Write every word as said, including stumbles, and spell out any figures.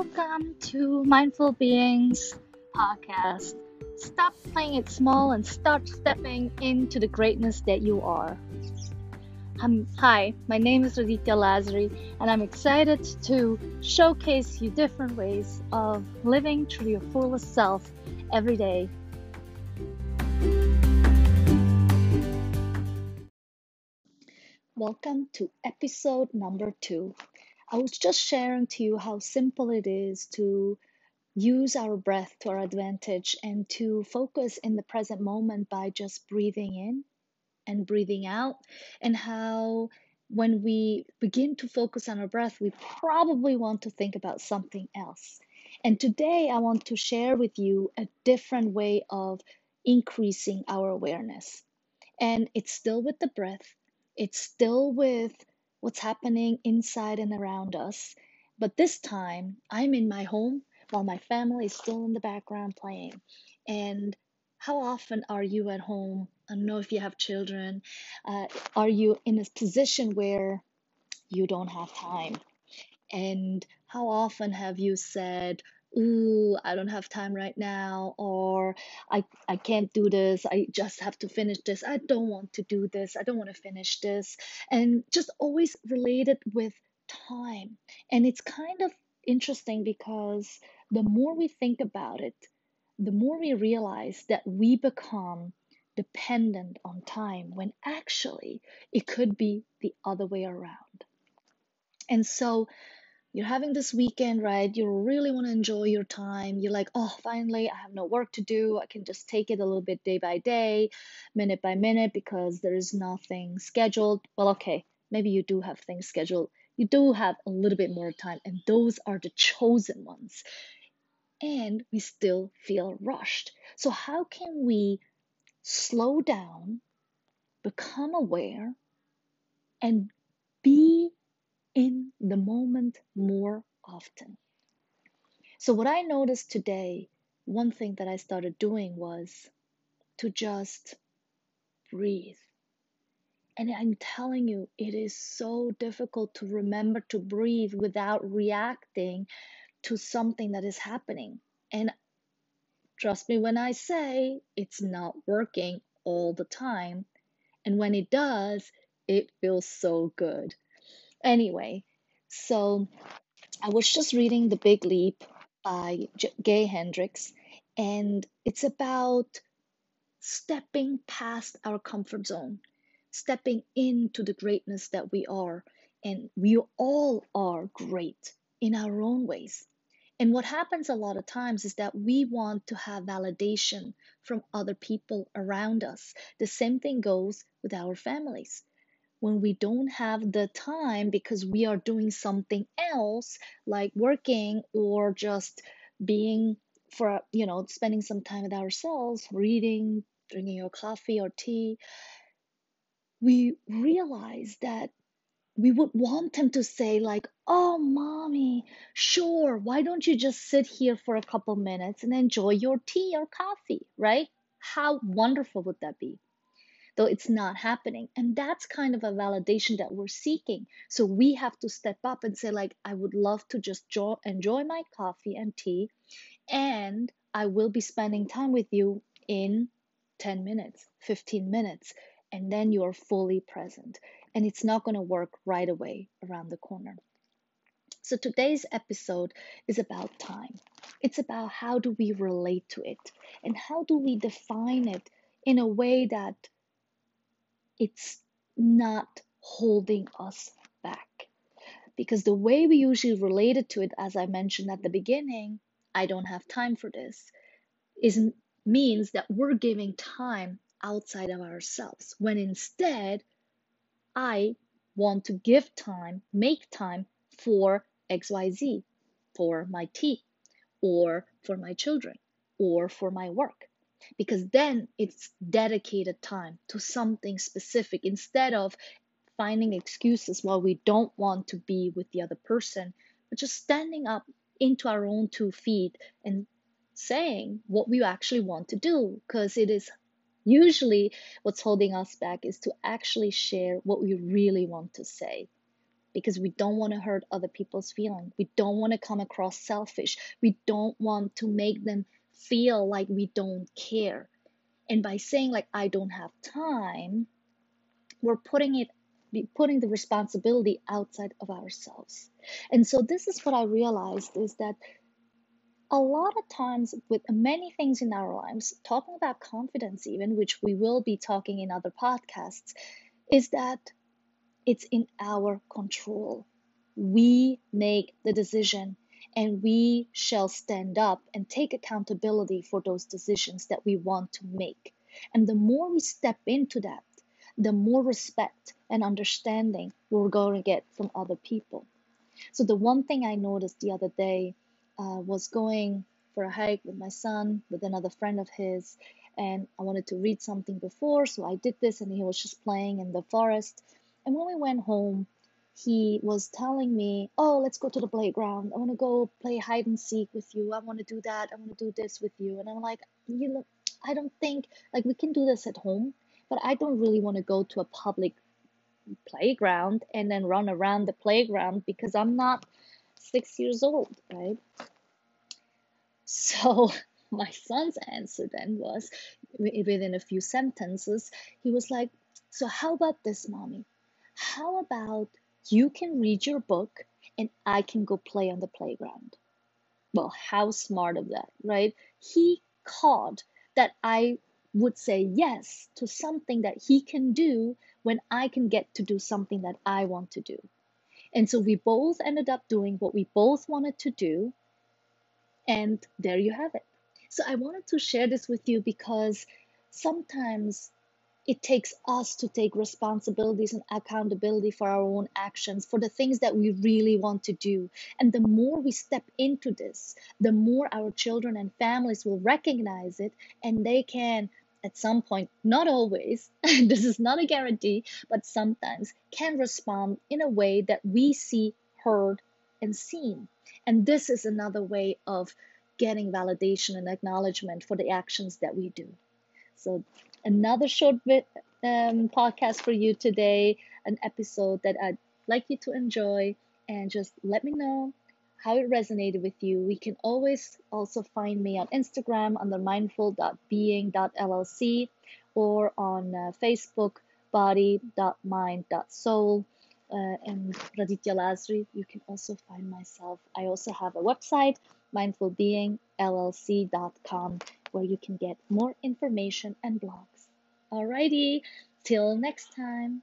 Welcome to Mindful Beings Podcast. Stop playing it small and start stepping into the greatness that you are. Um, hi, my name is Raditya Lazzari, and I'm excited to showcase you different ways of living through your fullest self every day. Welcome to episode number two. I was just sharing to you how simple it is to use our breath to our advantage and to focus in the present moment by just breathing in and breathing out, and how when we begin to focus on our breath, we probably want to think about something else. And today I want to share with you a different way of increasing our awareness. And it's still with the breath. It's still with what's happening inside and around us. But this time, I'm in my home while my family is still in the background playing. And how often are you at home? I don't know if you have children. Uh, are you in a position where you don't have time? And how often have you said, ooh, I don't have time right now, or I, I can't do this, I just have to finish this, I don't want to do this, I don't want to finish this, and just always related with time. And it's kind of interesting because the more we think about it, the more we realize that we become dependent on time when actually it could be the other way around. And so you're having this weekend, right? You really want to enjoy your time. You're like, oh, finally, I have no work to do. I can just take it a little bit day by day, minute by minute, because there is nothing scheduled. Well, okay, maybe you do have things scheduled. You do have a little bit more time, and those are the chosen ones. And we still feel rushed. So how can we slow down, become aware, and be in the moment more often? So what I noticed today, one thing that I started doing was to just breathe. And I'm telling you, it is so difficult to remember to breathe without reacting to something that is happening. And trust me when I say it's not working all the time. And when it does, it feels so good. Anyway, so I was just reading The Big Leap by G- Gay Hendricks, and it's about stepping past our comfort zone, stepping into the greatness that we are, and we all are great in our own ways. And what happens a lot of times is that we want to have validation from other people around us. The same thing goes with our families. When we don't have the time because we are doing something else, like working or just being for, you know, spending some time with ourselves, reading, drinking your coffee or tea, we realize that we would want them to say like, oh, mommy, sure, why don't you just sit here for a couple minutes and enjoy your tea or coffee, right? How wonderful would that be? Though it's not happening. And that's kind of a validation that we're seeking. So we have to step up and say, like, I would love to just jo- enjoy my coffee and tea, and I will be spending time with you in ten minutes, fifteen minutes, and then you are fully present. And it's not going to work right away around the corner. So today's episode is about time. It's about how do we relate to it, and how do we define it in a way that it's not holding us back. Because the way we usually related to it, as I mentioned at the beginning, I don't have time for this, is, means that we're giving time outside of ourselves, when instead, I want to give time, make time for X Y Z, for my tea, or for my children, or for my work. Because then it's dedicated time to something specific, instead of finding excuses why we don't want to be with the other person, but just standing up into our own two feet and saying what we actually want to do. Because it is usually what's holding us back is to actually share what we really want to say. because we don't want to hurt other people's feelings. We don't want to come across selfish. We don't want to make them feel like we don't care. And by saying like, I don't have time, we're putting it putting the responsibility outside of ourselves. And so this is what I realized is that a lot of times with many things in our lives, talking about confidence even, which we will be talking in other podcasts, is that it's in our control. We make the decision and we shall stand up and take accountability for those decisions that we want to make. And the more we step into that, the more respect and understanding we're going to get from other people. So the one thing I noticed the other day, uh, was going for a hike with my son, with another friend of his, and I wanted to read something before, so I did this, and he was just playing in the forest. And when we went home, he was telling me, oh, let's go to the playground. I want to go play hide and seek with you. I want to do that. I want to do this with you. And I'm like, you know, I don't think, like, we can do this at home, but I don't really want to go to a public playground and then run around the playground because I'm not six years old, right? So my son's answer then was, within a few sentences, he was like, so how about this, Mommy? How about you can read your book and I can go play on the playground? Well, how smart of that, right? He caught that I would say yes to something that he can do when I can get to do something that I want to do. And so we both ended up doing what we both wanted to do. And there you have it. So I wanted to share this with you because sometimes it takes us to take responsibilities and accountability for our own actions, for the things that we really want to do. And the more we step into this, the more our children and families will recognize it, and they can, at some point, not always, this is not a guarantee, but sometimes can respond in a way that we see, heard, and seen. And this is another way of getting validation and acknowledgement for the actions that we do. So another short bit, um, podcast for you today, an episode that I'd like you to enjoy, and just let me know how it resonated with you. We can always also find me on Instagram under mindful being l l c, or on uh, Facebook, body dot mind dot soul, uh, and Raditya Lazzari. You can also find myself. I also have a website, mindful being l l c dot com, where you can get more information and blogs. Alrighty, till next time.